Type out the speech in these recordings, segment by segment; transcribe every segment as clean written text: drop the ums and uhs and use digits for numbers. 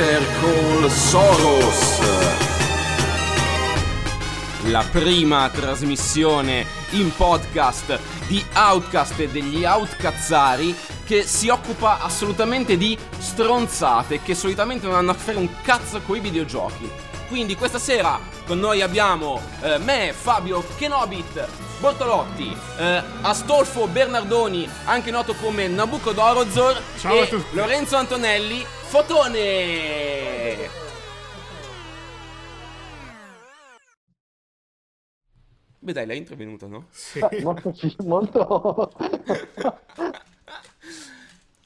Battle Call Soros, la prima trasmissione in podcast di Outcast e degli Outcazzari, che si occupa assolutamente di stronzate che solitamente non hanno a fare un cazzo coi videogiochi. Quindi questa sera con noi abbiamo me, Fabio, Kenobit, Bortolotti, Astolfo, Bernardoni, anche noto come Nabucodorozzor. Ciao e a tutti. Lorenzo Antonelli, Fotone. Beh dai, la intro è venuta, no? Sì. Molto.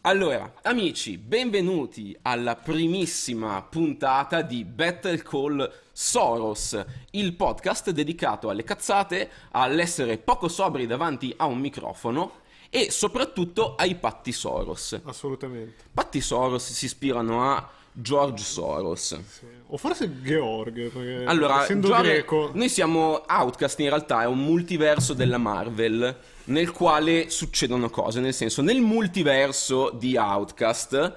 Allora, amici, benvenuti alla primissima puntata di Battle Call Soros, il podcast dedicato alle cazzate, all'essere poco sobri davanti a un microfono e soprattutto ai patti Soros. Assolutamente. Patti Soros si ispirano a George Soros. Sì. O forse Georg, perché allora, essendo George, greco... Noi siamo Outcast, in realtà è un multiverso della Marvel nel quale succedono cose, nel senso, nel multiverso di Outcast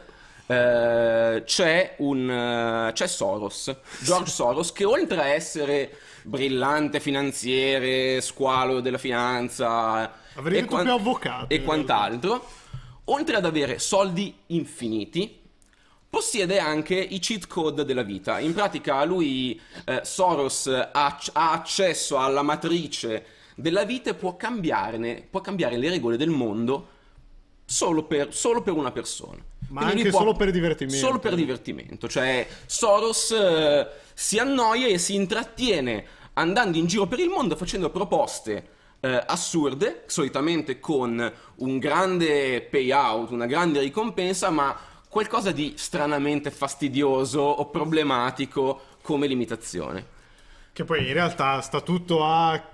c'è Soros, George Soros, che oltre a essere brillante finanziere, scualo della finanza e, più avvocato, e quant'altro, oltre ad avere soldi infiniti, possiede anche i cheat code della vita. In pratica lui, Soros, ha accesso alla matrice della vita e può cambiare le regole del mondo solo per una persona. Ma quindi anche solo per divertimento. Solo per divertimento. Cioè Soros si annoia e si intrattiene andando in giro per il mondo facendo proposte assurde, solitamente con un grande payout, una grande ricompensa, ma qualcosa di stranamente fastidioso o problematico come limitazione. Che poi in realtà sta tutto a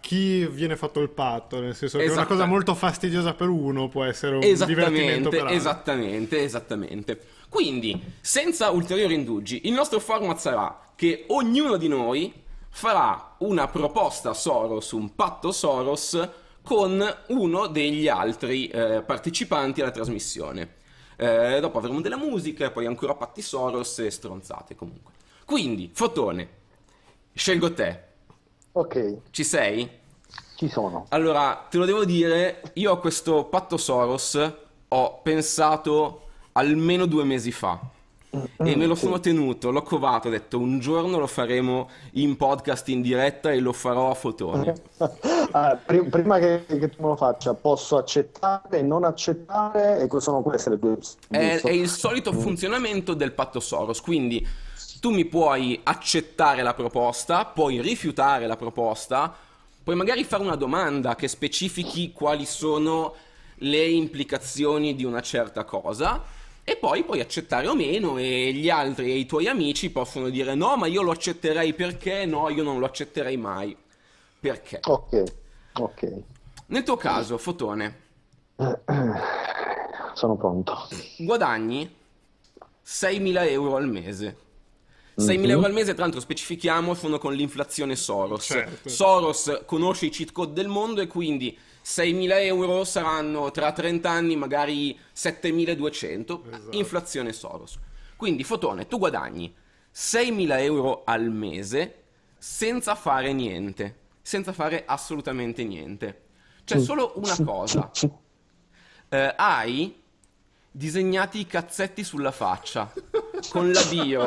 chi viene fatto il patto, nel senso che una cosa molto fastidiosa per uno può essere un divertimento per altri. Esattamente. Quindi, senza ulteriori indugi, il nostro format sarà che ognuno di noi farà una proposta Soros, un patto Soros, con uno degli altri partecipanti alla trasmissione. Dopo avremo della musica e poi ancora patti Soros e stronzate comunque. Quindi, Fotone, scelgo te. Ok. Ci sei? Ci sono. Allora, te lo devo dire, io a questo patto Soros ho pensato almeno 2 mesi fa e me lo sono tenuto, l'ho covato, ho detto un giorno lo faremo in podcast in diretta e lo farò a Fotone. Prima che tu me lo faccia, posso accettare, non accettare, e sono queste le due opzioni. È il solito funzionamento del patto Soros, quindi tu mi puoi accettare la proposta, puoi rifiutare la proposta, puoi magari fare una domanda che specifichi quali sono le implicazioni di una certa cosa e poi puoi accettare o meno, e gli altri e i tuoi amici possono dire no, ma io lo accetterei perché, no, io non lo accetterei mai perché. Ok. Nel tuo caso, Fotone, sono pronto. Guadagni 6.000 euro al mese. 6.000 euro al mese, tra l'altro specifichiamo, sono con l'inflazione Soros. Certo. Soros conosce i cheat code del mondo e quindi 6.000 euro saranno tra 30 anni magari 7.200, esatto. Inflazione Soros. Quindi Fotone, tu guadagni 6.000 euro al mese senza fare niente, senza fare assolutamente niente. C'è solo una cosa, hai disegnati i cazzetti sulla faccia con l'addio,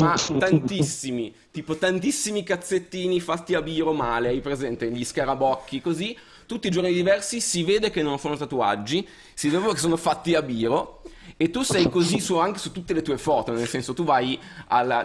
ma tantissimi, tipo tantissimi cazzettini fatti a biro male, hai presente gli scarabocchi così, tutti i giorni diversi, si vede che non sono tatuaggi, si vede che sono fatti a biro, e tu sei così anche su tutte le tue foto, nel senso tu vai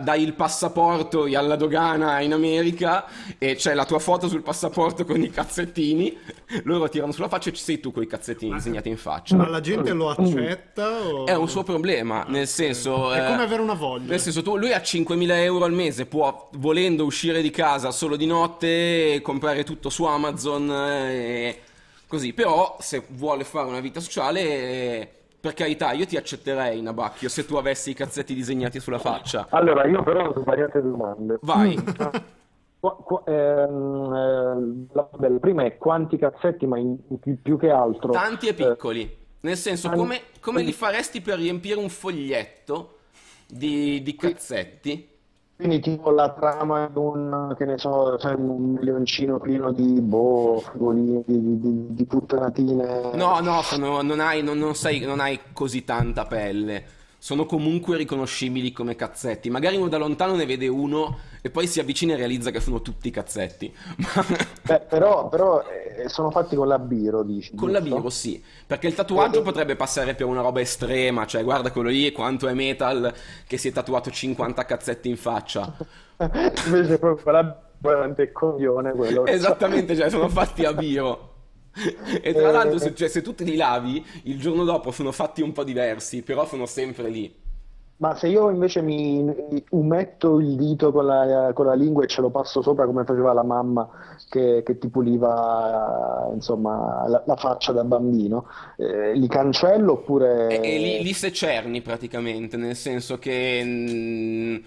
dai il passaporto alla dogana in America e c'è la tua foto sul passaporto con i cazzettini, loro tirano sulla faccia e ci sei tu con i cazzettini disegnati in faccia. Ma la gente lo accetta? O... È un suo problema, nel senso... È come avere una voglia. Nel senso lui ha 5.000 euro al mese, può volendo uscire di casa solo di notte, comprare tutto su Amazon e così, però se vuole fare una vita sociale... Per carità, io ti accetterei, Nabacchio, se tu avessi i cazzetti disegnati sulla faccia. Allora, io però ho svariate domande. Vai. La prima è quanti cazzetti, ma più che altro... Tanti e piccoli. Nel senso, come li faresti per riempire un foglietto di cazzetti. Quindi tipo la trama di un, che ne so, un milioncino pieno di frugolini, di puttanatine. No, no, sono, non hai così tanta pelle. Sono comunque riconoscibili come cazzetti. Magari uno da lontano ne vede uno e poi si avvicina e realizza che sono tutti cazzetti. Beh, però sono fatti con l'abbiro, dici. Con l'abbiro, sì. Perché il tatuaggio potrebbe passare per una roba estrema. Cioè, guarda quello lì, quanto è metal, che si è tatuato 50 cazzetti in faccia. Invece proprio l'abbiro è coglione quello. Esattamente, cioè sono fatti a biro. E tra l'altro se tu te li lavi il giorno dopo sono fatti un po' diversi, però sono sempre lì. Ma se io invece mi umetto il dito con la lingua e ce lo passo sopra, come faceva la mamma che ti puliva insomma la faccia da bambino, li cancello oppure... E li secerni praticamente, nel senso che ogni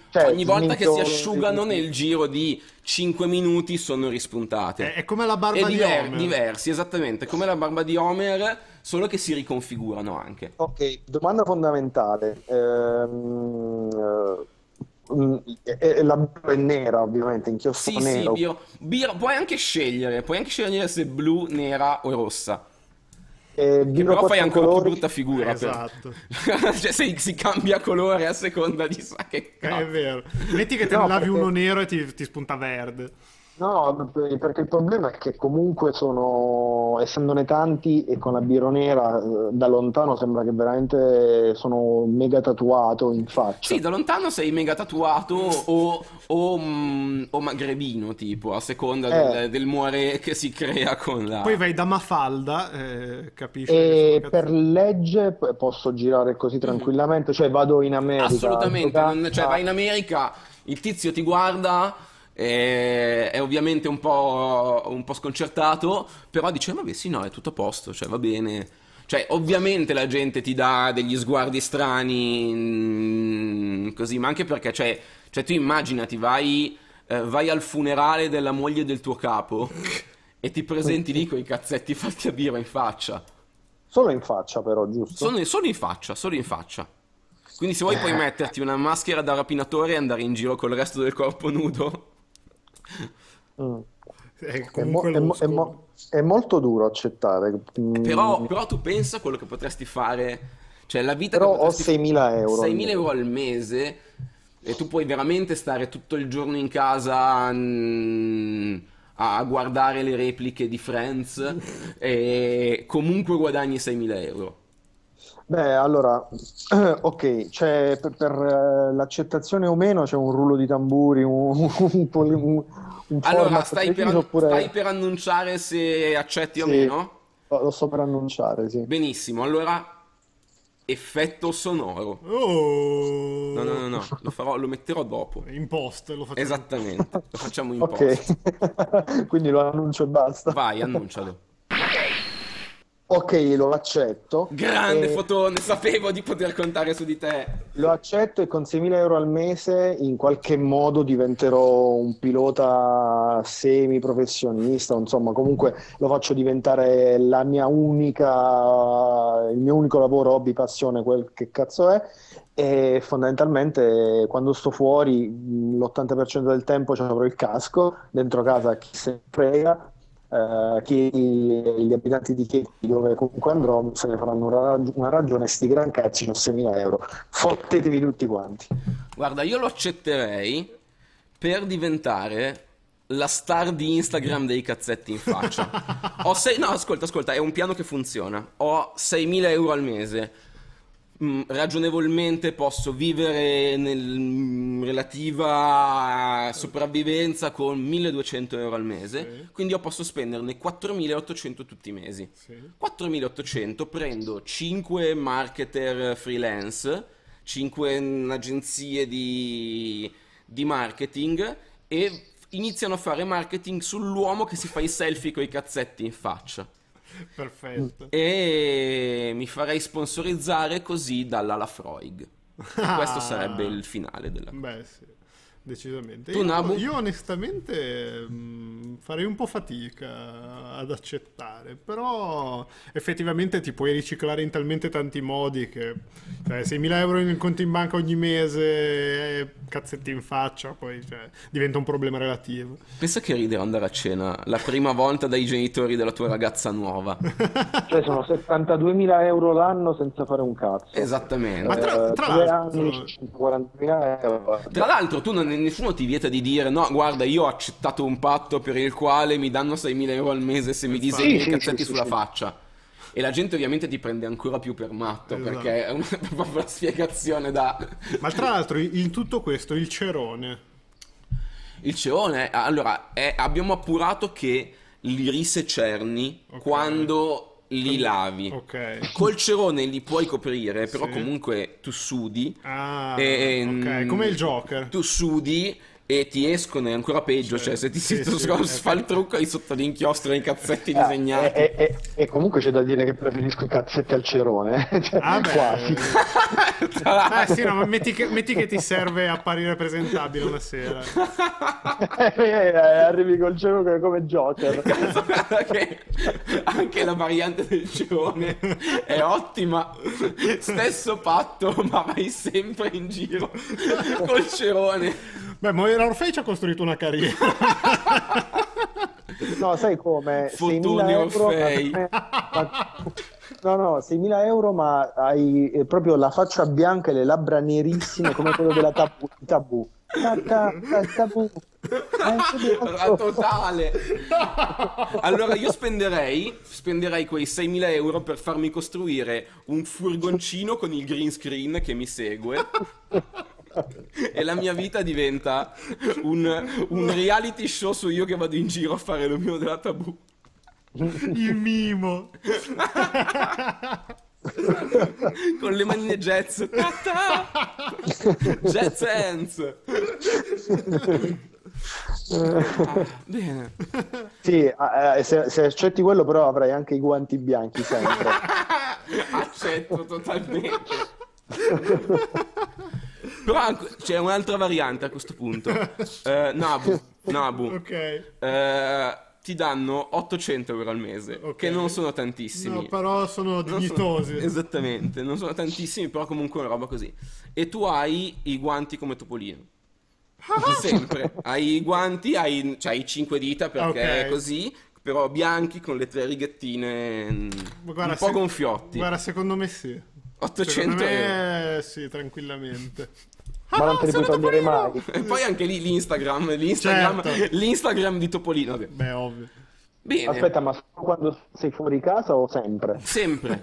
volta che si asciugano nel giro di 5 minuti sono rispuntate. È come la barba di Homer. Diversi, esattamente, come la barba di Homer, solo che si riconfigurano anche. Ok, domanda fondamentale. La birra è nera, ovviamente, inchiostro nero. Sì, birra. Puoi anche scegliere se blu, nera o rossa. Che però fai ancora colori. Più brutta figura, esatto. Cioè, si cambia colore a seconda di sa che cazzo. È vero. Metti che te ne lavi uno nero e ti spunta verde. No, perché il problema è che comunque sono, essendone tanti e con la birra nera, da lontano sembra che veramente sono mega tatuato in faccia. Sì, da lontano sei mega tatuato o magrebino, tipo, a seconda del muore che si crea con la... Poi vai da Mafalda, capisci? E per legge posso girare così tranquillamente, cioè vado in America. Assolutamente, cioè vai in America, il tizio ti guarda... è ovviamente un po' sconcertato, però dice vabbè sì, no, è tutto a posto, cioè va bene, cioè ovviamente la gente ti dà degli sguardi strani così, ma anche perché cioè tu immaginati vai al funerale della moglie del tuo capo e ti presenti lì con i cazzetti fatti a birra in faccia, solo in faccia, però, giusto? Solo in faccia. Quindi se vuoi puoi metterti una maschera da rapinatore e andare in giro col resto del corpo nudo. È molto duro accettare, però tu pensa a quello che potresti fare, cioè la vita, però ho 6.000 euro al mese e tu puoi veramente stare tutto il giorno in casa a guardare le repliche di Friends e comunque guadagni 6.000 euro. Beh, allora, ok, c'è per l'accettazione o meno c'è un rullo di tamburi, un allora, stai per annunciare se accetti, sì, o meno? Lo sto per annunciare, sì. Benissimo, allora, effetto sonoro. Oh. No, lo metterò dopo. In post, lo facciamo. Esattamente, lo facciamo in post. Quindi lo annuncio e basta. Vai, annuncialo. Ok, lo accetto. Grande Fotone, sapevo di poter contare su di te. Lo accetto e con 6.000 euro al mese in qualche modo diventerò un pilota semi-professionista, insomma, comunque lo faccio diventare il mio unico lavoro, hobby, passione, quel che cazzo è. E fondamentalmente quando sto fuori l'80% del tempo avrò il casco, dentro casa chi se ne frega. Gli abitanti di Chieti, dove comunque andrò, se ne faranno una ragione. Sti gran cazzi, con 6.000 euro, fottetevi tutti quanti. Guarda, io lo accetterei per diventare la star di Instagram dei cazzetti in faccia. Ascolta, è un piano che funziona. Ho 6.000 euro al mese, ragionevolmente posso vivere nel relativa sopravvivenza con 1.200 euro al mese, sì. Quindi io posso spenderne 4.800 tutti i mesi, sì. 4.800, prendo 5 marketer freelance, 5 agenzie di marketing e iniziano a fare marketing sull'uomo che si fa i selfie con i cazzetti in faccia. Perfetto. E mi farei sponsorizzare così dalla La Freud. Questo sarebbe il finale della cosa. Beh, sì. Decisamente. Tu, Nabu? Io onestamente farei un po' fatica ad accettare, però effettivamente ti puoi riciclare in talmente tanti modi che, cioè, 6.000 euro in conto in banca ogni mese, cazzetti in faccia, poi, cioè, diventa un problema relativo. Pensa che ridere andare a cena la prima volta dai genitori della tua ragazza nuova. Cioè sono 72.000 euro l'anno senza fare un cazzo. Esattamente. Ma tra l'altro... 40.000 euro. Tra l'altro tu non, nessuno ti vieta di dire no, guarda, io ho accettato un patto per il quale mi danno 6.000 euro al mese se mi disegni i cazzetti sulla faccia. E la gente ovviamente ti prende ancora più per matto, esatto, perché è una spiegazione da... Ma tra l'altro in tutto questo il Cerone, allora abbiamo appurato che li risecerni, okay, quando li lavi, okay, col cerone li puoi coprire, però sì, comunque tu sudi, okay, come il Joker, tu sudi e ti escono, è ancora peggio, cioè se ti si fa il trucco hai sotto l'inchiostro i cazzetti disegnati. E comunque c'è da dire che preferisco i cazzetti al cerone, cioè, quasi. Sì, no, ma metti che ti serve apparire presentabile una sera. Arrivi col cerone come Joker. Anche la variante del cerone è ottima. Stesso patto, ma vai sempre in giro col cerone. Beh, ma Orfei ci ha costruito una carriera. No, sai come? Fotone Orfei. No, 6.000 euro, ma hai proprio la faccia bianca e le labbra nerissime come quello della Tabù. Tabù. Totale. Allora io spenderei quei 6.000 euro per farmi costruire un furgoncino con il green screen che mi segue. E la mia vita diventa un reality show su io che vado in giro a fare lo mio della Tabù. Il mimo. Con le manine jazz. Jazz hands. Bene. Sì, se accetti quello però avrai anche i guanti bianchi sempre. Accetto totalmente. Però c'è un'altra variante a questo punto. Nabu. Okay. Ti danno 800 euro al mese, okay, che non sono tantissimi. No, però sono dignitosi. Esattamente, non sono tantissimi, però comunque una roba così. E tu hai i guanti come Topolino. Sempre. Hai i guanti, cioè, hai 5 dita perché okay, è così, però bianchi con le 3 righettine, guarda, un po' gonfiotti. Guarda, secondo me sì. 800 euro. Sì, tranquillamente. Ma non te li puoi togliere mai. E poi anche lì l'Instagram, certo, l'Instagram di Topolino. Vabbè. Beh, ovvio. Bene. Aspetta, ma quando sei fuori casa o sempre? Sempre.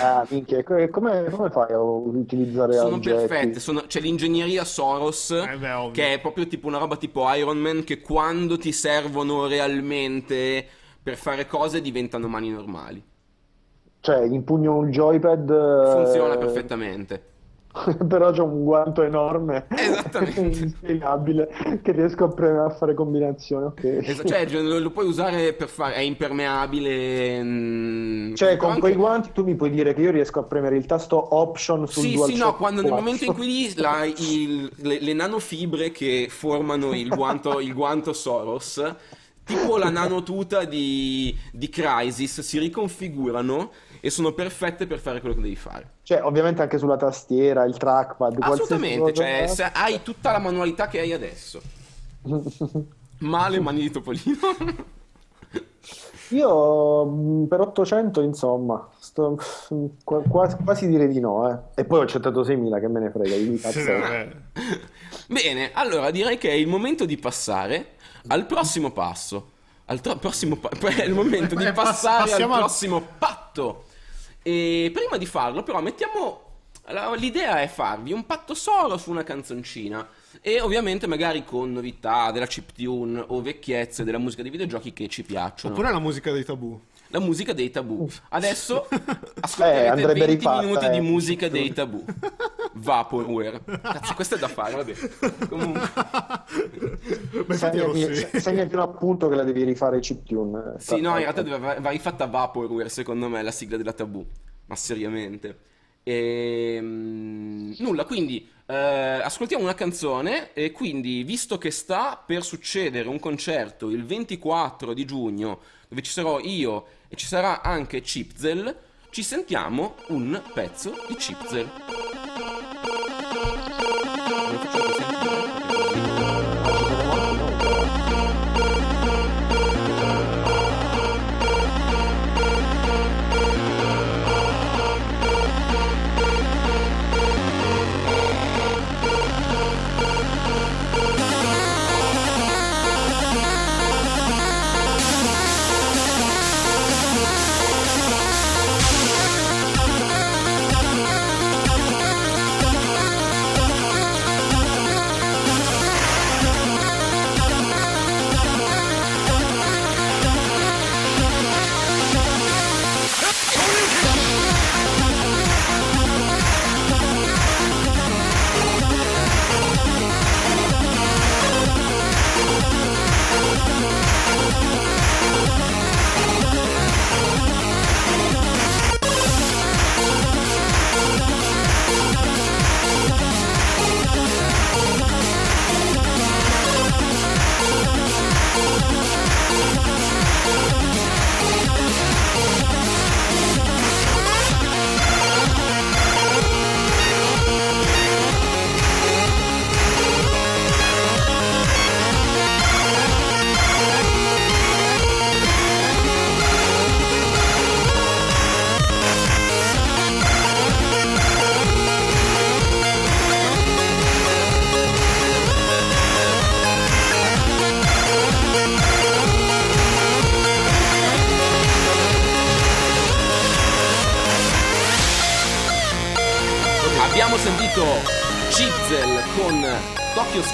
Ah, minchia, come fai a utilizzare sono oggetti? Perfette, c'è l'ingegneria Soros, beh, che è proprio tipo una roba tipo Iron Man, che quando ti servono realmente per fare cose diventano mani normali. Cioè, impugno un joypad... Funziona perfettamente. Però c'è un guanto enorme. Esattamente. Inspiegabile, che riesco a fare combinazione, ok. Cioè, lo puoi usare per fare... È impermeabile... Cioè, con quei guanti tu mi puoi dire che io riesco a premere il tasto option sul DualShock 4. Sì, no, quando nel momento in cui le nanofibre che formano il guanto Soros... Tipo la nanotuta di Crysis si riconfigurano e sono perfette per fare quello che devi fare. Cioè, ovviamente anche sulla tastiera, il trackpad. Assolutamente, cioè se hai tutta la manualità che hai adesso. Ma le mani di Topolino. Io per 800, insomma, sto quasi dire di no, eh. E poi ho accettato 6.000, che me ne frega. Bene, allora direi che è il momento di passare al prossimo passo, è il momento di passare al prossimo patto. E prima di farlo però l'idea è farvi un patto solo su una canzoncina, e ovviamente magari con novità della chiptune o vecchiezze della musica dei videogiochi che ci piacciono, oppure la musica dei Tabù. Adesso ascolterete 20 minuti di musica dei Tabù. Vaporware. Cazzo, questo è da fare, vabbè. Comunque. Segnati un appunto che la devi rifare i chiptune. Sì, no, in realtà va rifatta Vaporware, secondo me, la sigla della Tabù. Ma seriamente. E nulla, quindi ascoltiamo una canzone e quindi, visto che sta per succedere un concerto il 24 di giugno dove ci sarò io e ci sarà anche Chipzel, ci sentiamo un pezzo di Chipzel.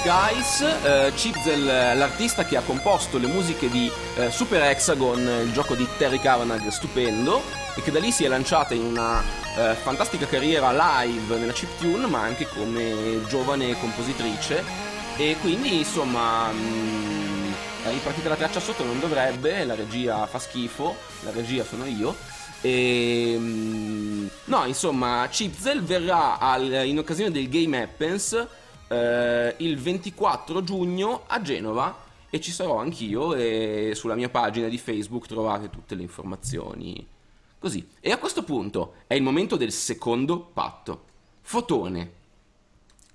Guys, Chipzel, l'artista che ha composto le musiche di Super Hexagon, il gioco di Terry Cavanagh stupendo, e che da lì si è lanciata in una fantastica carriera live nella chiptune, ma anche come giovane compositrice, e quindi insomma è ripartita la traccia sotto, non dovrebbe, la regia fa schifo, la regia sono io. E no, insomma, Chipzel verrà in occasione del Game Happens il 24 giugno a Genova e ci sarò anch'io, e sulla mia pagina di Facebook trovate tutte le informazioni. Così, e a questo punto è il momento del secondo patto. Fotone,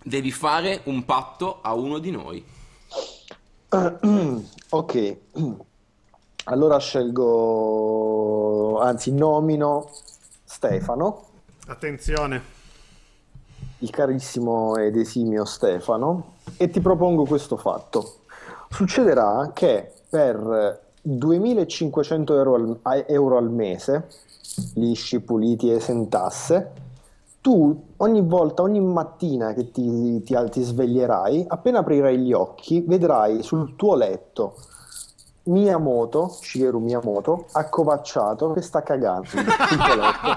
devi fare un patto a uno di noi. Ok, allora nomino Stefano. Attenzione, il carissimo ed esimio Stefano, e ti propongo questo fatto. Succederà che per 2.500 euro al mese, lisci, puliti e esentasse, tu ogni mattina che ti sveglierai, appena aprirai gli occhi, vedrai sul tuo letto Shigeru Miyamoto accovacciato che sta cagando sul tuo letto.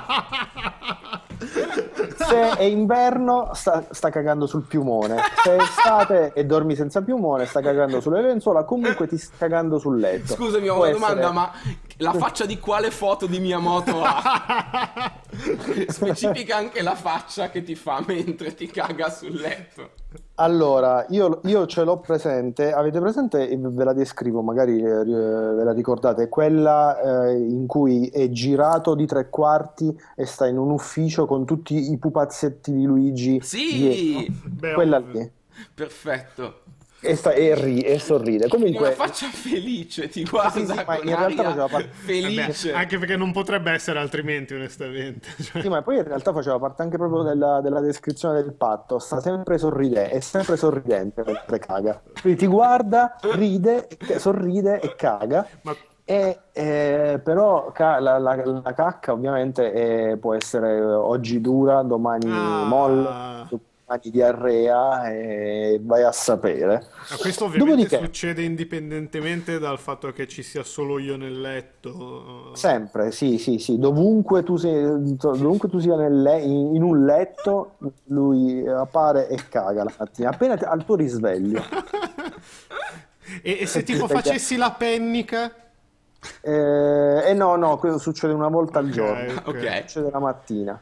Se è inverno sta cagando sul piumone, se è estate e dormi senza piumone sta cagando sulle lenzuola, comunque ti sta cagando sul letto. Scusami, ho una domanda, ma la faccia di quale foto di Miyamoto ha? Specifica anche la faccia che ti fa mentre ti caga sul letto. Allora, io ce l'ho presente, avete presente, ve la descrivo, magari ve la ricordate, quella in cui è girato di tre quarti e sta in un ufficio con tutti i pupazzetti di Luigi. Sì! Beh, quella lì. Perfetto. E sorride. Comunque una faccia felice, ti guarda, sì, ma in realtà faceva parte felice. Vabbè, anche perché non potrebbe essere altrimenti, onestamente. Sì, ma poi in realtà faceva parte anche proprio della descrizione del patto. Sta sempre sorridente, è sempre sorridente mentre caga. Quindi ti guarda, ride, sorride e caga. Ma... però la cacca ovviamente può essere oggi dura, domani molla, di diarrea, e vai a sapere. Ma questo ovviamente succede indipendentemente dal fatto che ci sia solo io nel letto. Sempre, sì, dovunque tu sia in un letto, lui appare e caga la mattina, appena al tuo risveglio. e se tipo facessi la pennica? No, questo succede una volta al giorno, succede la mattina.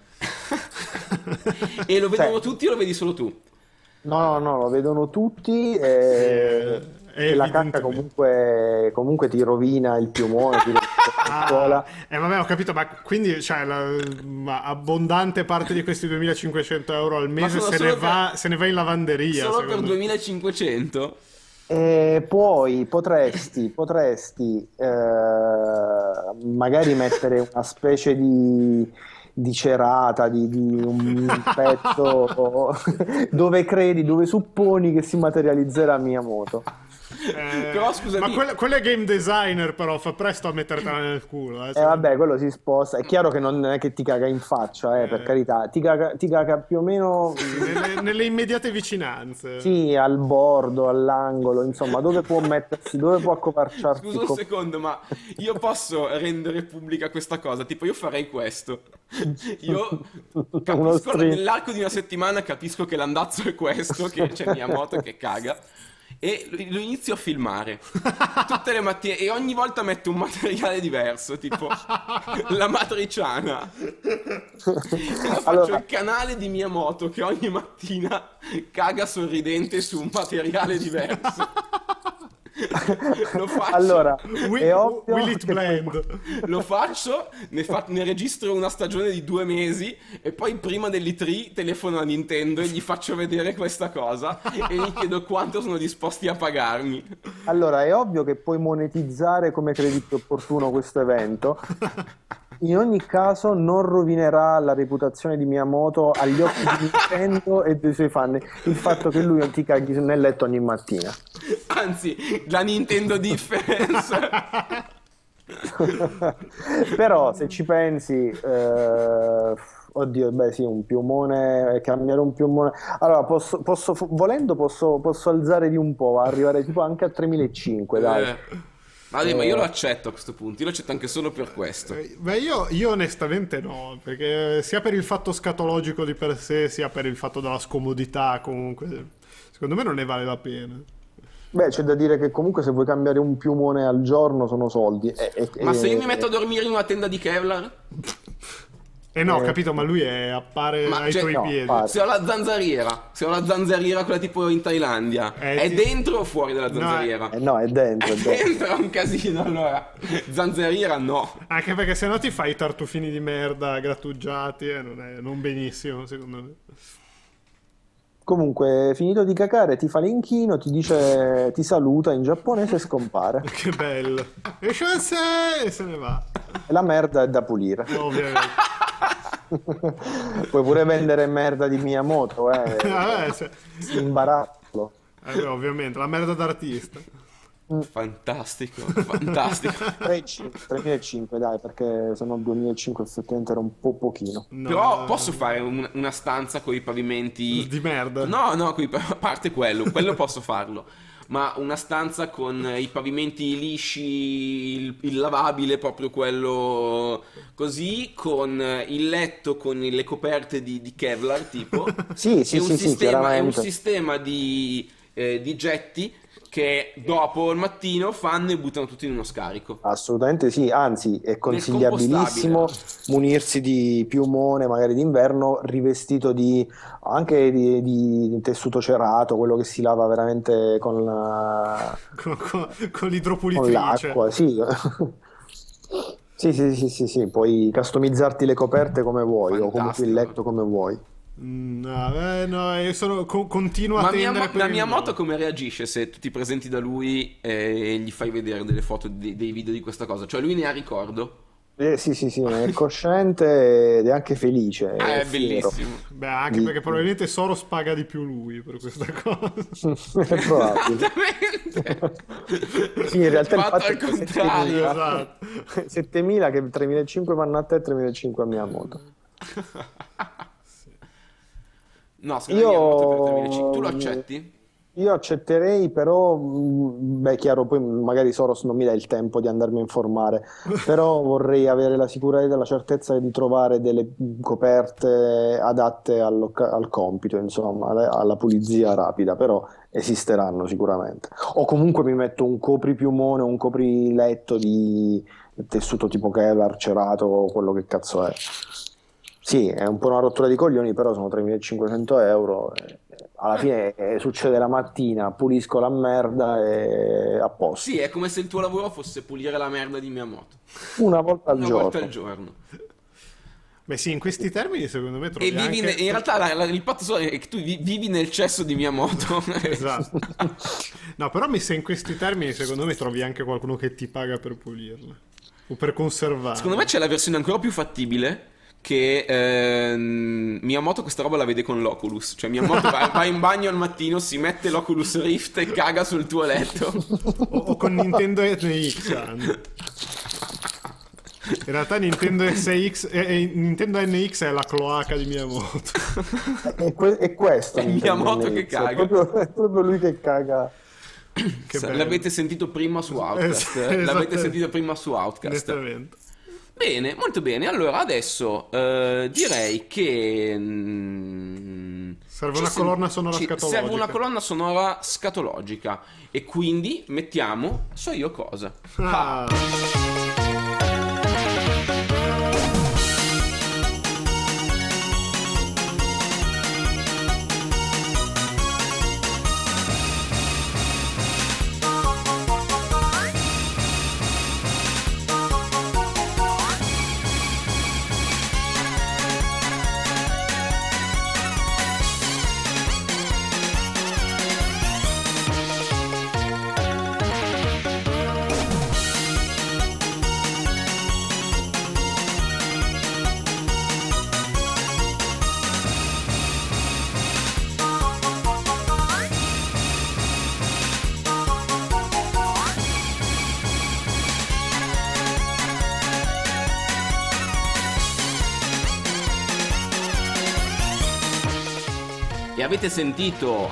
E lo vedono tutti o lo vedi solo tu? No, lo vedono tutti e la cacca comunque ti rovina il piumone, ti rovina la scuola. Vabbè, ho capito, ma quindi cioè, abbondante parte di questi 2.500 euro al mese se ne va in lavanderia. Solo per 2.500? Poi potresti magari mettere una specie di cerata di un pezzo dove credi, dove supponi che si materializzerà Miyamoto. Però scusami, ma quello è game designer, però fa presto a mettertela nel culo. Vabbè, quello si sposta. È chiaro che non è che ti caga in faccia, per carità, ti caga più o meno nelle immediate vicinanze. Sì, al bordo, all'angolo, insomma, dove può mettersi, dove può accoparciarsi. Scusa un secondo, ma io posso rendere pubblica questa cosa? Tipo, io farei questo. Io capisco, nell'arco di una settimana capisco che l'andazzo è questo, che c'è Miyamoto che caga. E lo inizio a filmare tutte le mattine e ogni volta metto un materiale diverso, tipo la matriciana. Io faccio il canale di Miyamoto che ogni mattina caga sorridente su un materiale diverso. Lo faccio. Allora, will it blend? Lo faccio, ne registro una stagione di 2 mesi e poi prima dell'E3 telefono a Nintendo e gli faccio vedere questa cosa e gli chiedo quanto sono disposti a pagarmi. Allora, è ovvio che puoi monetizzare come credi più opportuno questo evento. In ogni caso non rovinerà la reputazione di Miyamoto agli occhi di Nintendo e dei suoi fan il fatto che lui non ti caghi nel letto ogni mattina. Anzi, la Nintendo Defense. Però se ci pensi, oddio, beh sì, un piumone, cambiare un piumone. Allora, posso, volendo, alzare di un po', arrivare tipo anche a 3.500, dai. Ma io lo accetto a questo punto, io lo accetto anche solo per questo. Beh, io onestamente no, perché sia per il fatto scatologico di per sé, sia per il fatto della scomodità, comunque, secondo me non ne vale la pena. Beh, c'è da dire che comunque se vuoi cambiare un piumone al giorno sono soldi. Ma se io mi metto a dormire in una tenda di Kevlar? No, capito, ma lui appare ai tuoi piedi. Se ho la zanzariera, quella tipo in Thailandia, dentro o fuori della zanzariera? No, è dentro. Dentro è un casino, allora. Zanzariera no. Anche perché sennò ti fai i tartufini di merda grattugiati e non benissimo, secondo me. Comunque, finito di cacare, ti fa l'inchino, ti dice, ti saluta in giapponese e scompare. Che bello. E se ne va. La merda è da pulire. Ovviamente. Puoi pure vendere merda di Miyamoto, imbarazzo. Ovviamente, la merda d'artista. Fantastico. 3.500, dai, perché sennò 2.500 effettivamente era un po' pochino. No. Però posso fare una stanza con i pavimenti di merda? No, a parte quello posso farlo. Ma una stanza con i pavimenti lisci, il lavabile, proprio quello così, con il letto, con le coperte di Kevlar, tipo. È un sistema di getti che dopo il mattino fanno e buttano tutti in uno scarico. Assolutamente sì, anzi è consigliabilissimo munirsi di piumone magari d'inverno rivestito di tessuto cerato, quello che si lava veramente con l'idropulitrice, con l'acqua, sì. sì, puoi customizzarti le coperte come vuoi. Fantastico. O comunque il letto come vuoi. No, io sono continuo a tendere. Ma Miyamoto come reagisce se tu ti presenti da lui e gli fai vedere delle foto, dei video di questa cosa? Cioè lui ne ha ricordo? Sì, è cosciente ed è anche felice. È bellissimo. Beh, anche perché probabilmente Soros paga di più lui per questa cosa. È probabile. Sì, in realtà fatto il fatto al contrario. 7.000 che 3.500 vanno a te e 3.500 a Miyamoto. No, tu lo accetti? Io accetterei, però beh, chiaro, poi magari Soros non mi dà il tempo di andarmi a informare, però vorrei avere la sicurezza e la certezza di trovare delle coperte adatte al compito, insomma, alla pulizia rapida, però esisteranno sicuramente. O comunque mi metto un copripiumone, un copriletto di tessuto tipo Kevlar, cerato, quello che cazzo è. Sì, è un po' una rottura di coglioni, però sono 3.500 euro. Alla fine succede la mattina, pulisco la merda e a posto. Sì, è come se il tuo lavoro fosse pulire la merda di Miyamoto. Una volta al giorno. Beh sì, in questi termini secondo me trovi anche... in realtà il patto solo è che tu vivi nel cesso di Miyamoto. Esatto. No, però mi sa in questi termini secondo me trovi anche qualcuno che ti paga per pulirla o per conservarla. Secondo me c'è la versione ancora più fattibile, che Miyamoto questa roba la vede con l'Oculus. Cioè Miyamoto va in bagno al mattino, si mette l'Oculus Rift e caga sul tuo letto. O con Nintendo NX. In realtà Nintendo NX è la cloaca di Miyamoto. E questo è Miyamoto NX, che caga. È proprio lui che caga. L'avete sentito prima su Outcast. Esattamente. Bene, molto bene. Allora adesso direi che serve una colonna sonora scatologica e quindi mettiamo "So io cosa". Avete sentito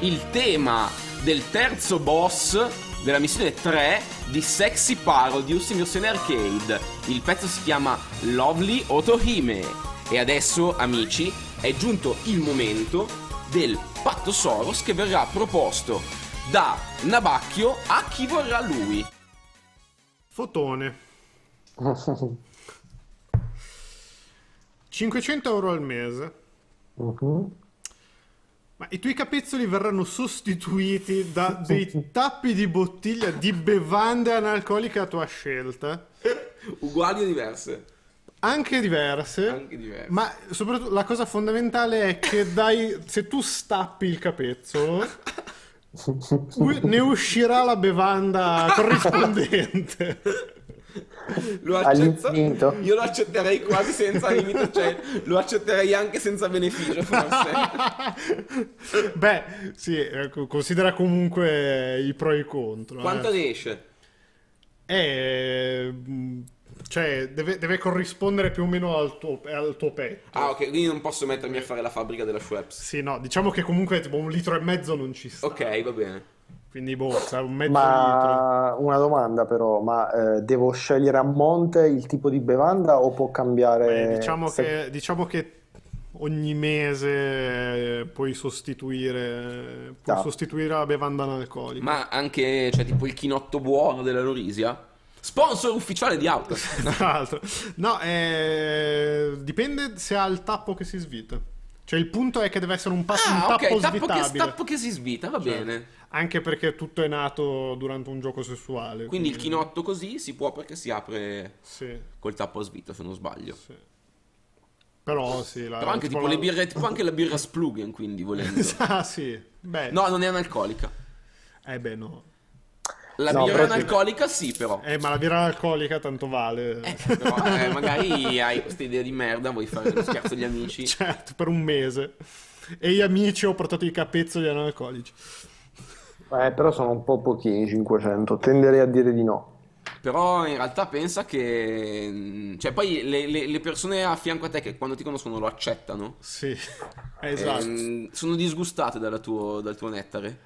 il tema del terzo boss della missione 3 di Sexy Parodius in versione arcade. Il pezzo si chiama Lovely Otohime. E adesso, amici, è giunto il momento del patto Soros che verrà proposto da Nabacchio a chi vorrà lui. Fotone. 500 euro al mese. Ma i tuoi capezzoli verranno sostituiti da dei tappi di bottiglia di bevande analcoliche a tua scelta. Uguali o diverse? Anche diverse. Ma soprattutto la cosa fondamentale è che se tu stappi il capezzolo, ne uscirà la bevanda corrispondente. Lo accetto, io lo accetterei quasi senza limite, cioè lo accetterei anche senza beneficio forse. Beh sì, considera comunque i pro e i contro. Quanto ne esce? Cioè deve corrispondere più o meno al tuo petto. Ah ok, quindi non posso mettermi a fare la fabbrica della Schweppes. Sì, no, diciamo che comunque tipo 1,5 litri non ci sta. Ok, va bene. Quindi borsa, un mezzo litro. Una domanda però, ma devo scegliere a monte il tipo di bevanda o può cambiare? Beh, diciamo che ogni mese puoi sostituire la bevanda analcolica. Ma anche, cioè, tipo il chinotto buono della Norisia? Sponsor ufficiale di Outcast. Tra l'altro. No, dipende se ha il tappo che si svita. Cioè il punto è che deve essere un tappo svitabile. Tappo che si svita, va bene. Anche perché tutto è nato durante un gioco sessuale. Quindi il chinotto così si può perché si apre col tappo a svita, se non sbaglio. Sì. Però sì. Però anche tipo le birre, tipo anche la birra Splügen, quindi volendo. Ah sì. Beh. No, non è analcolica. Beh no. La birra analcolica sì però. Ma la birra analcolica tanto vale. Però magari hai questa idea di merda, vuoi fare uno scherzo agli amici. Certo, per un mese. E gli amici ho portato i capezzoli analcolici. Però sono un po' pochini, 500, tenderei a dire di no. Però in realtà pensa che... Cioè poi le persone a fianco a te che quando ti conoscono lo accettano. Sì, esatto. Sono disgustate dal tuo nettare.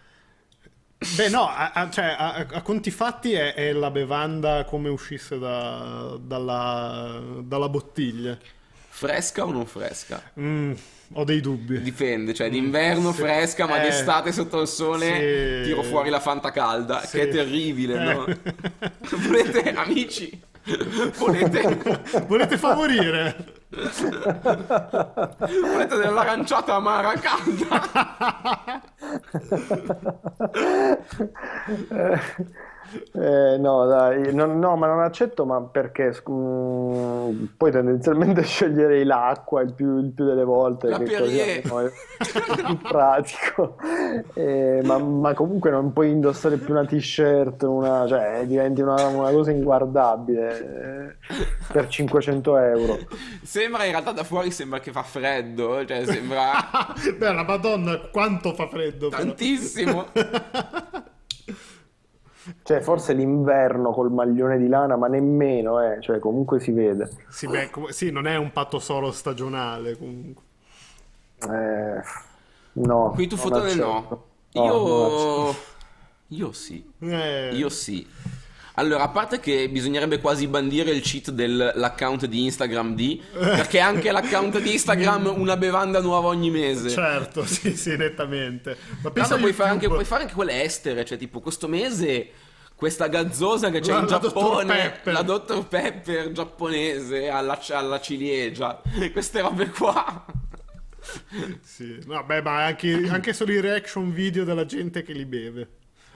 Beh no, a conti fatti è la bevanda come uscisse dalla bottiglia. Fresca o non fresca? Ho dei dubbi. Dipende, cioè d'inverno fresca, ma d'estate sotto il sole tiro fuori la Fanta calda, che è terribile, no? Volete, amici? Volete favorire? Volete dell'aranciata amara calda? No, dai, no, ma non accetto. Ma perché poi tendenzialmente sceglierei l'acqua il più delle volte, la che così, no, è pratico. Ma comunque non puoi indossare più una t-shirt, cioè diventi una cosa inguardabile per 500 euro. Sembra, in realtà da fuori sembra che fa freddo, cioè sembra beh, la madonna quanto fa freddo, tantissimo. Cioè forse l'inverno col maglione di lana, ma nemmeno, cioè comunque si vede. Sì, beh, sì, non è un patto solo stagionale comunque. No. Qui tu Fotone no. Io sì. Io sì. Allora, a parte che bisognerebbe quasi bandire il cheat dell'account di Instagram perché anche l'account di Instagram una bevanda nuova ogni mese. Certo, sì, nettamente. Ma pensa, puoi fare anche quelle estere, cioè tipo questo mese questa gazzosa che c'è in Giappone, la Dr. Pepper giapponese alla ciliegia, queste robe qua. Sì, vabbè, ma anche solo i reaction video della gente che li beve.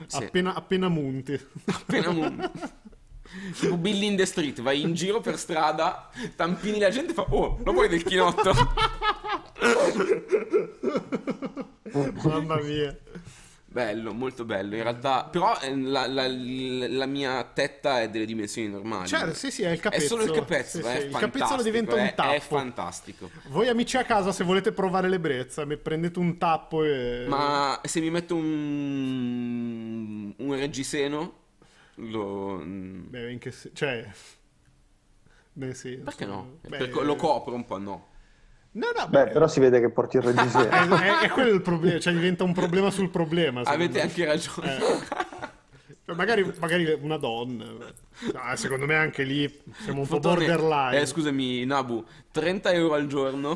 Sì. Appena munti. Tipo Billy in the Street, vai in giro per strada, tampini la gente e fa: "Oh, lo vuoi del chinotto?" Mamma mia. Bello, molto bello in realtà. Però la mia tetta è delle dimensioni normali. Certo, sì, è il capezzo. È solo il capezzo, sì. Il capezzo diventa un tappo. È fantastico. Voi amici a casa, se volete provare l'ebbrezza, prendete un tappo e... Ma se mi metto un reggiseno lo... Beh, in che... Cioè... Beh, sì. Perché no? Beh, lo copro un po', no? No, beh, però si vede che porti il reggiseno. È quello il problema, cioè diventa un problema sul problema. Avete anche ragione. Cioè, magari una donna. No, secondo me anche lì siamo un Fotone, po' borderline. Scusami, Nabu, 30 euro al giorno.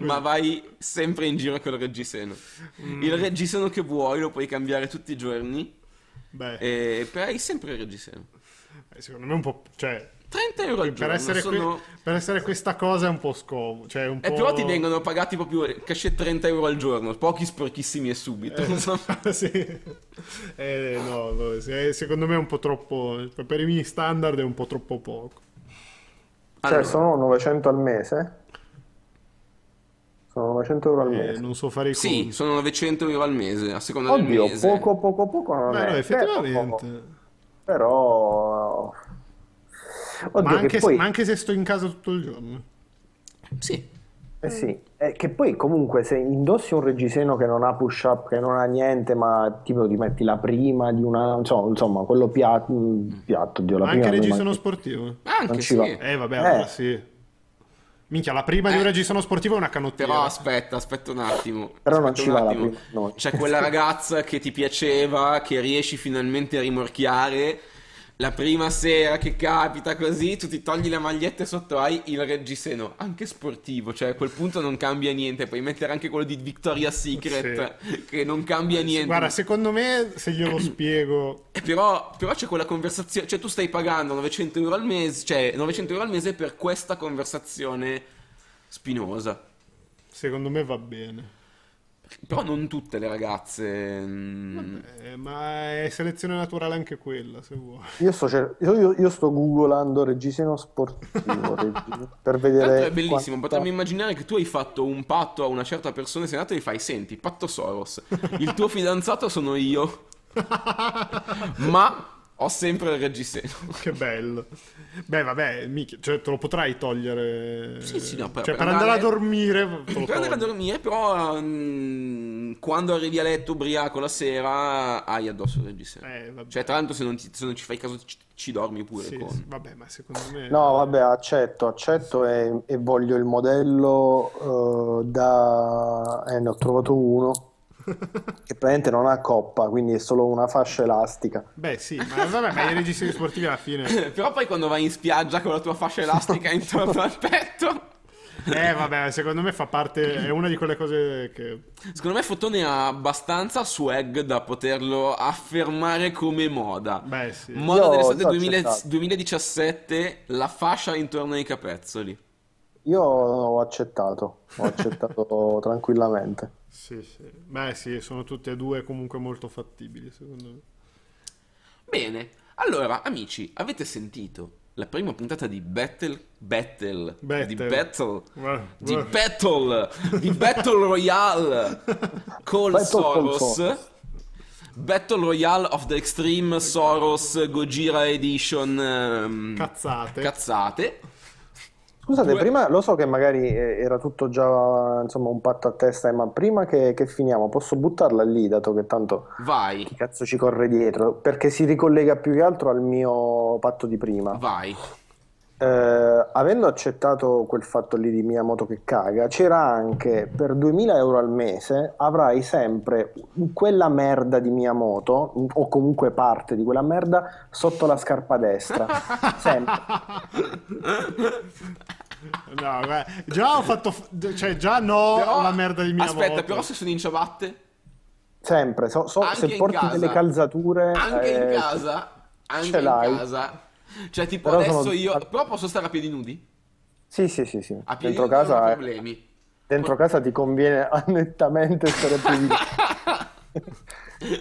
Ma vai sempre in giro con il reggiseno. Il reggiseno che vuoi lo puoi cambiare tutti i giorni. Beh. Però hai sempre il reggiseno. Secondo me un po'... Cioè... 30 euro al giorno per essere questa cosa è un po' scomodo, cioè un po'... Però ti vengono pagati proprio cachet 30 euro al giorno, pochi, sporchissimi e subito. Sì. No, secondo me è un po' troppo, per i miei standard è un po' troppo poco. Allora. Cioè sono 900 al mese? Sono 900 euro al mese. Non so fare i conti. Sì, sono 900 euro al mese, a seconda del mese. Oddio, poco non è. No, effettivamente. Poco. Però... Oddio, ma anche se sto in casa tutto il giorno. Sì. Sì. Che poi comunque se indossi un reggiseno che non ha push up, che non ha niente, ma tipo ti metti la prima di una, insomma quello piatto la anche prima, reggiseno sportivo. Anche sì. Vabbè, allora sì. Minchia, la prima di un reggiseno sportivo è una canottiera. Però aspetta un attimo. Però non ci va la prima. No. C'è quella ragazza che ti piaceva, che riesci finalmente a rimorchiare. La prima sera che capita così, tu ti togli la maglietta e sotto hai il reggiseno, anche sportivo, cioè a quel punto non cambia niente, puoi mettere anche quello di Victoria's Secret, sì. Che non cambia niente. Guarda, secondo me, se glielo spiego... Però c'è quella conversazione, cioè tu stai pagando 900 euro al mese, cioè 900 euro al mese per questa conversazione spinosa. Secondo me va bene. Però non tutte le ragazze. Vabbè, ma è selezione naturale anche quella, se vuoi. Io sto googolando reggiseno sportivo per vedere. Tanto è bellissimo, potremmo immaginare che tu hai fatto un patto a una certa persona e sei andato e gli fai: "Senti, patto Soros, il tuo fidanzato sono io, ma ho sempre il reggiseno." Che bello. Beh, vabbè, cioè, te lo potrai togliere. Sì, no, cioè, per andare a dormire. Per andare a dormire, però quando arrivi a letto ubriaco la sera hai addosso il reggiseno. Cioè, tra l'altro, se non ci fai caso ci dormi pure. Sì, vabbè, ma secondo me. No, vabbè, accetto e voglio il modello da. Ne ho trovato uno. Che praticamente non ha coppa, quindi è solo una fascia elastica. Beh, sì, ma i reggiseni sportivi alla fine. Però poi quando vai in spiaggia con la tua fascia elastica intorno al petto Vabbè, secondo me fa parte, è una di quelle cose che... Secondo me Fotone ha abbastanza swag da poterlo affermare come moda. Beh, sì. Moda dell'estate 2017, la fascia intorno ai capezzoli. Io ho accettato tranquillamente. Sì, sì. Beh, sì, sono tutte e due comunque molto fattibili, secondo me. Bene, allora, amici, avete sentito la prima puntata di Battle Royale Call Soros, Battle Royale of the Extreme Soros Gojira Edition. Cazzate. Scusate, prima lo so che magari era tutto già, insomma, un patto a testa, ma prima che finiamo posso buttarla lì, dato che tanto vai. Chi cazzo ci corre dietro, perché si ricollega più che altro al mio patto di prima. Vai. Avendo accettato quel fatto lì di Miyamoto che caga, c'era anche per 2000 euro al mese avrai sempre quella merda di Miyamoto, o comunque parte di quella merda, sotto la scarpa destra. Sempre. No, beh, già ho fatto, cioè già no, però, la merda di Miyamoto. Aspetta, però se sono in ciabatte? Sempre, se porti casa, delle calzature anche in casa, anche in casa. Cioè tipo però adesso sono... io però posso stare a piedi nudi? Sì, sì, sì, sì. A piedi dentro nudi casa non ho problemi. Dentro casa ti conviene nettamente stare a piedi.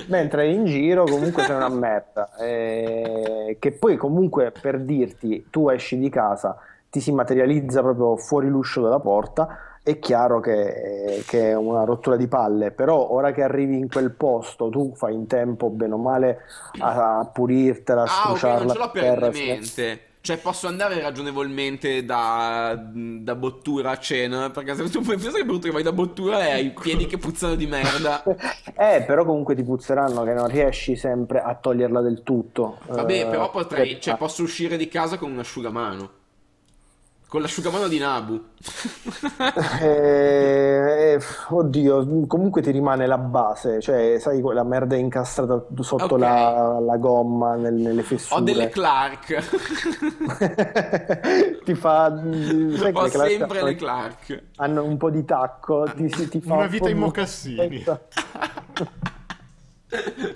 Mentre in giro comunque sei una merda. Che poi comunque, per dirti, tu esci di casa, ti si materializza proprio fuori l'uscio della porta, è chiaro che è una rottura di palle, però ora che arrivi in quel posto tu fai in tempo bene o male a pulirtela, a scrociarla. Ok, non ce l'ho perennemente, cioè posso andare ragionevolmente da bottura a cena, perché se tu pensi che è brutto che vai da bottura e hai i piedi che puzzano di merda. Però comunque ti puzzeranno, che non riesci sempre a toglierla del tutto. Vabbè, però potrei, cioè posso uscire di casa con un asciugamano. Con l'asciugamano di Nabu. Oddio, comunque ti rimane la base, cioè sai quella merda incastrata sotto la gomma nelle fessure. Ho delle Clark. Ti fa... sai, ho sempre le Clark. Hanno un po' di tacco. Ti fa una vita in mocassini.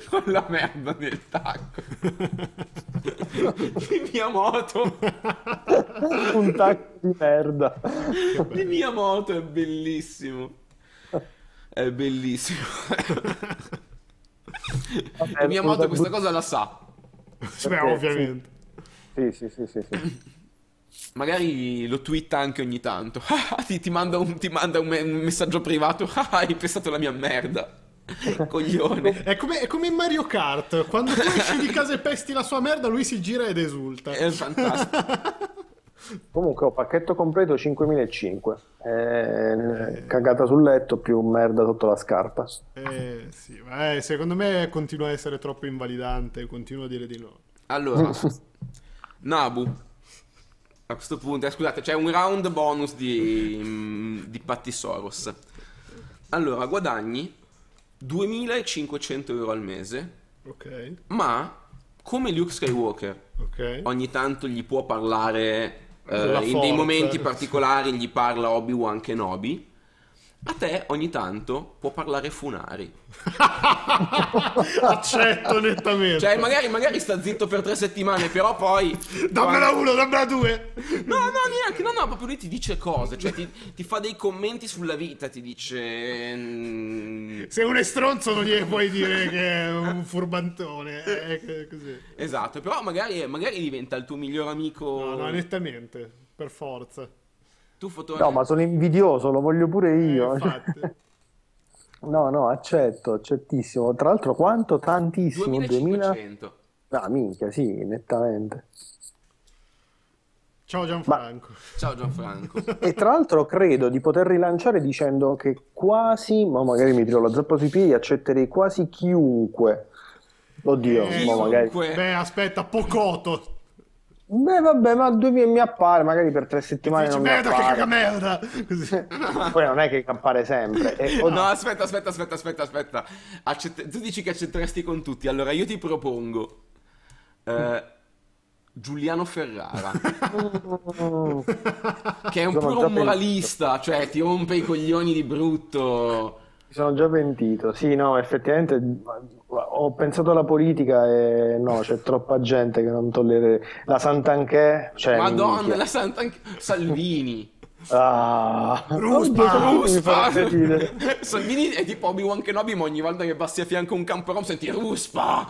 Con la merda del tacco di Miyamoto. Un tacco di merda di Miyamoto è bellissimo, è bellissimo. Vabbè, Miyamoto questa cosa la sa. Beh, ovviamente sì. Magari lo twitta anche ogni tanto. ti manda un messaggio privato. Hai pensato la mia merda, coglione. È come in Mario Kart, quando tu esci di casa e pesti la sua merda, lui si gira ed esulta. È fantastico. Comunque ho pacchetto completo 5.500, cagata sul letto più merda sotto la scarpa. Sì, secondo me continua a essere troppo invalidante, continuo a dire di no. Allora Nabu, a questo punto scusate, c'è un round bonus di Patti Soros. Allora guadagni 2.500 euro al mese, ok, ma come Luke Skywalker, okay, ogni tanto gli può parlare in dei momenti particolari, gli parla Obi-Wan Kenobi. A te ogni tanto può parlare Funari. Accetto nettamente. Cioè magari sta zitto per 3 settimane, però poi dammela uno, dammela due. No, proprio lui ti dice cose, cioè ti fa dei commenti sulla vita, ti dice se uno è stronzo non gli puoi dire che è un furbantone, così. Esatto, però magari diventa il tuo miglior amico. No, nettamente, per forza. No, ma sono invidioso, lo voglio pure io. No, accettissimo. Tra l'altro quanto? Tantissimo. 2.500. Ah, minchia, sì, nettamente. Ciao Gianfranco. Ciao Gianfranco. E tra l'altro credo di poter rilanciare dicendo che quasi, ma magari mi tiro la zappa sui piedi, accetterei quasi chiunque. Oddio, ma magari... Beh, aspetta, Pocoto. Beh vabbè, ma 2.000 mi appare magari per 3 settimane, dici, non merda, mi appare. Che merda. Così. Poi non è che appare sempre no, aspetta. Tu dici che accetteresti con tutti. Allora io ti propongo Giuliano Ferrara, che è un puro moralista, cioè ti rompe i coglioni di brutto. Mi sono già pentito, sì, no, effettivamente ho pensato alla politica e no, c'è troppa gente che non tollera la Santanchè, cioè, madonna, minchia. La Santanchè, Salvini. Salvini è tipo Obi-Wan Kenobi, ma ogni volta che passi a fianco un campo rom senti Ruspa.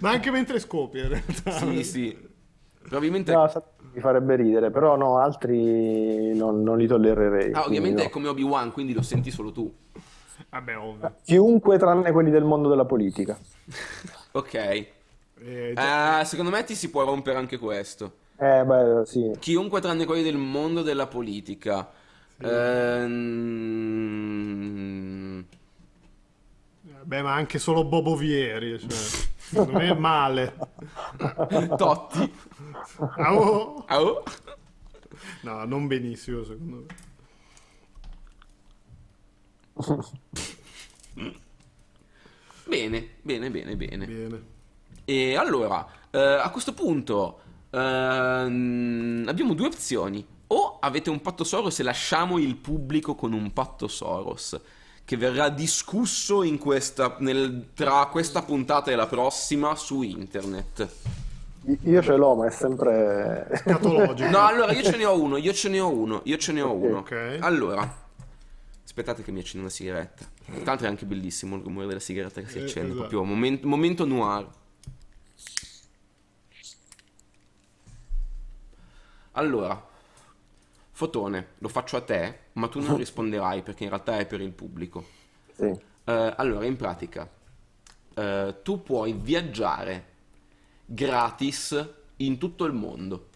Ma anche mentre scopia, in realtà. Sì, sì. Probabilmente no, mi farebbe ridere, però no, altri non li tollererei. Ah, ovviamente no. È come Obi-Wan, quindi lo senti solo tu. Vabbè, ovvio. Chiunque tranne quelli del mondo della politica. Ok. Secondo me ti si può rompere anche questo. Beh, sì. Chiunque tranne quelli del mondo della politica. Sì. Beh, ma anche solo Bobo Vieri, cioè. Secondo me è male. Totti. Au. Au. No, non benissimo, secondo me. Bene. E allora, a questo punto abbiamo due opzioni. O avete un patto Soros e lasciamo il pubblico con un patto Soros che verrà discusso in questa, tra questa puntata e la prossima su internet. Io ce l'ho, ma è sempre scatologico. No, allora io ce ne ho uno. Okay. Allora, aspettate che mi accendo una sigaretta. Tra l'altro è anche bellissimo il rumore della sigaretta che si accende, esatto. Proprio momento noir. Allora, Fotone, lo faccio a te, ma tu non risponderai perché in realtà è per il pubblico. Sì. Allora, in pratica, tu puoi viaggiare gratis in tutto il mondo.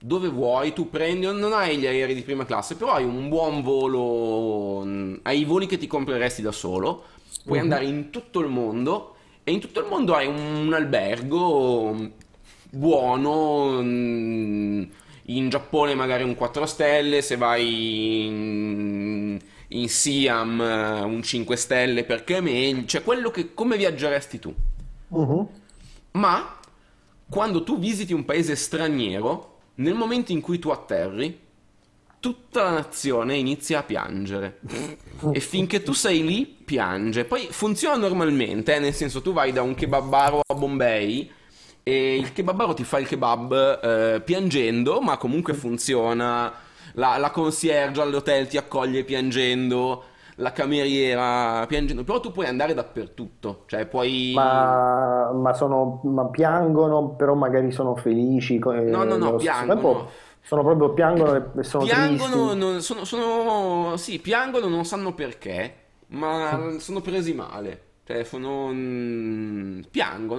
Dove vuoi, tu prendi, non hai gli aerei di prima classe, però hai un buon volo, hai i voli che ti compreresti da solo, puoi andare in tutto il mondo e in tutto il mondo hai un albergo buono. In Giappone magari un 4 stelle, se vai in Siam un 5 stelle perché è meglio, cioè quello che come viaggeresti tu. Ma quando tu visiti un paese straniero, nel momento in cui tu atterri, tutta la nazione inizia a piangere e finché tu sei lì piange. Poi funziona normalmente, nel senso, tu vai da un kebabaro a Bombay e il kebabaro ti fa il kebab piangendo, ma comunque funziona. La concierge all'hotel ti accoglie piangendo, la cameriera piangendo, però tu puoi andare dappertutto, cioè puoi... ma piangono, però magari sono felici. No, piangono. Sono proprio piangono e sono piangono, piangono, non sanno perché, ma sono presi male. Piangono.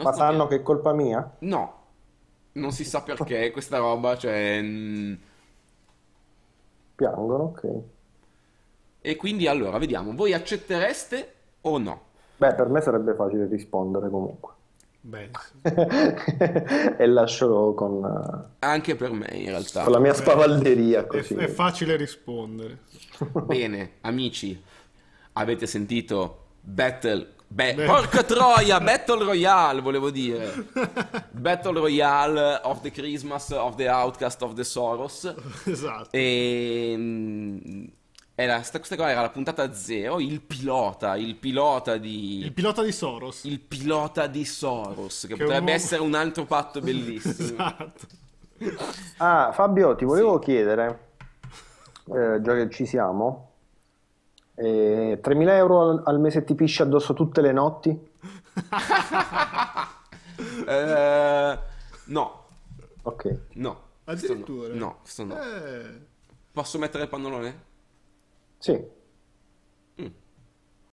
Ma sanno che è colpa mia? No, non si sa perché questa roba, cioè... Piangono, ok. E quindi allora, vediamo, voi accettereste o no? Beh, per me sarebbe facile rispondere comunque. Beh. E lascio con... Anche per me in realtà. Con la mia spavalderia così. È facile rispondere. Bene, amici, avete sentito porca troia, Battle Royale volevo dire. Battle Royale of the Christmas, of the Outcast, of the Soros. Esatto. E questa qua era la puntata 0, il pilota di Soros. Il pilota di Soros, che potrebbe essere un altro patto bellissimo. Esatto. Ah, Fabio, ti volevo chiedere, già che ci siamo, 3.000 euro al mese ti pisci addosso tutte le notti? No. Ok. No. Addirittura. No. Posso mettere il pannolone? Sì.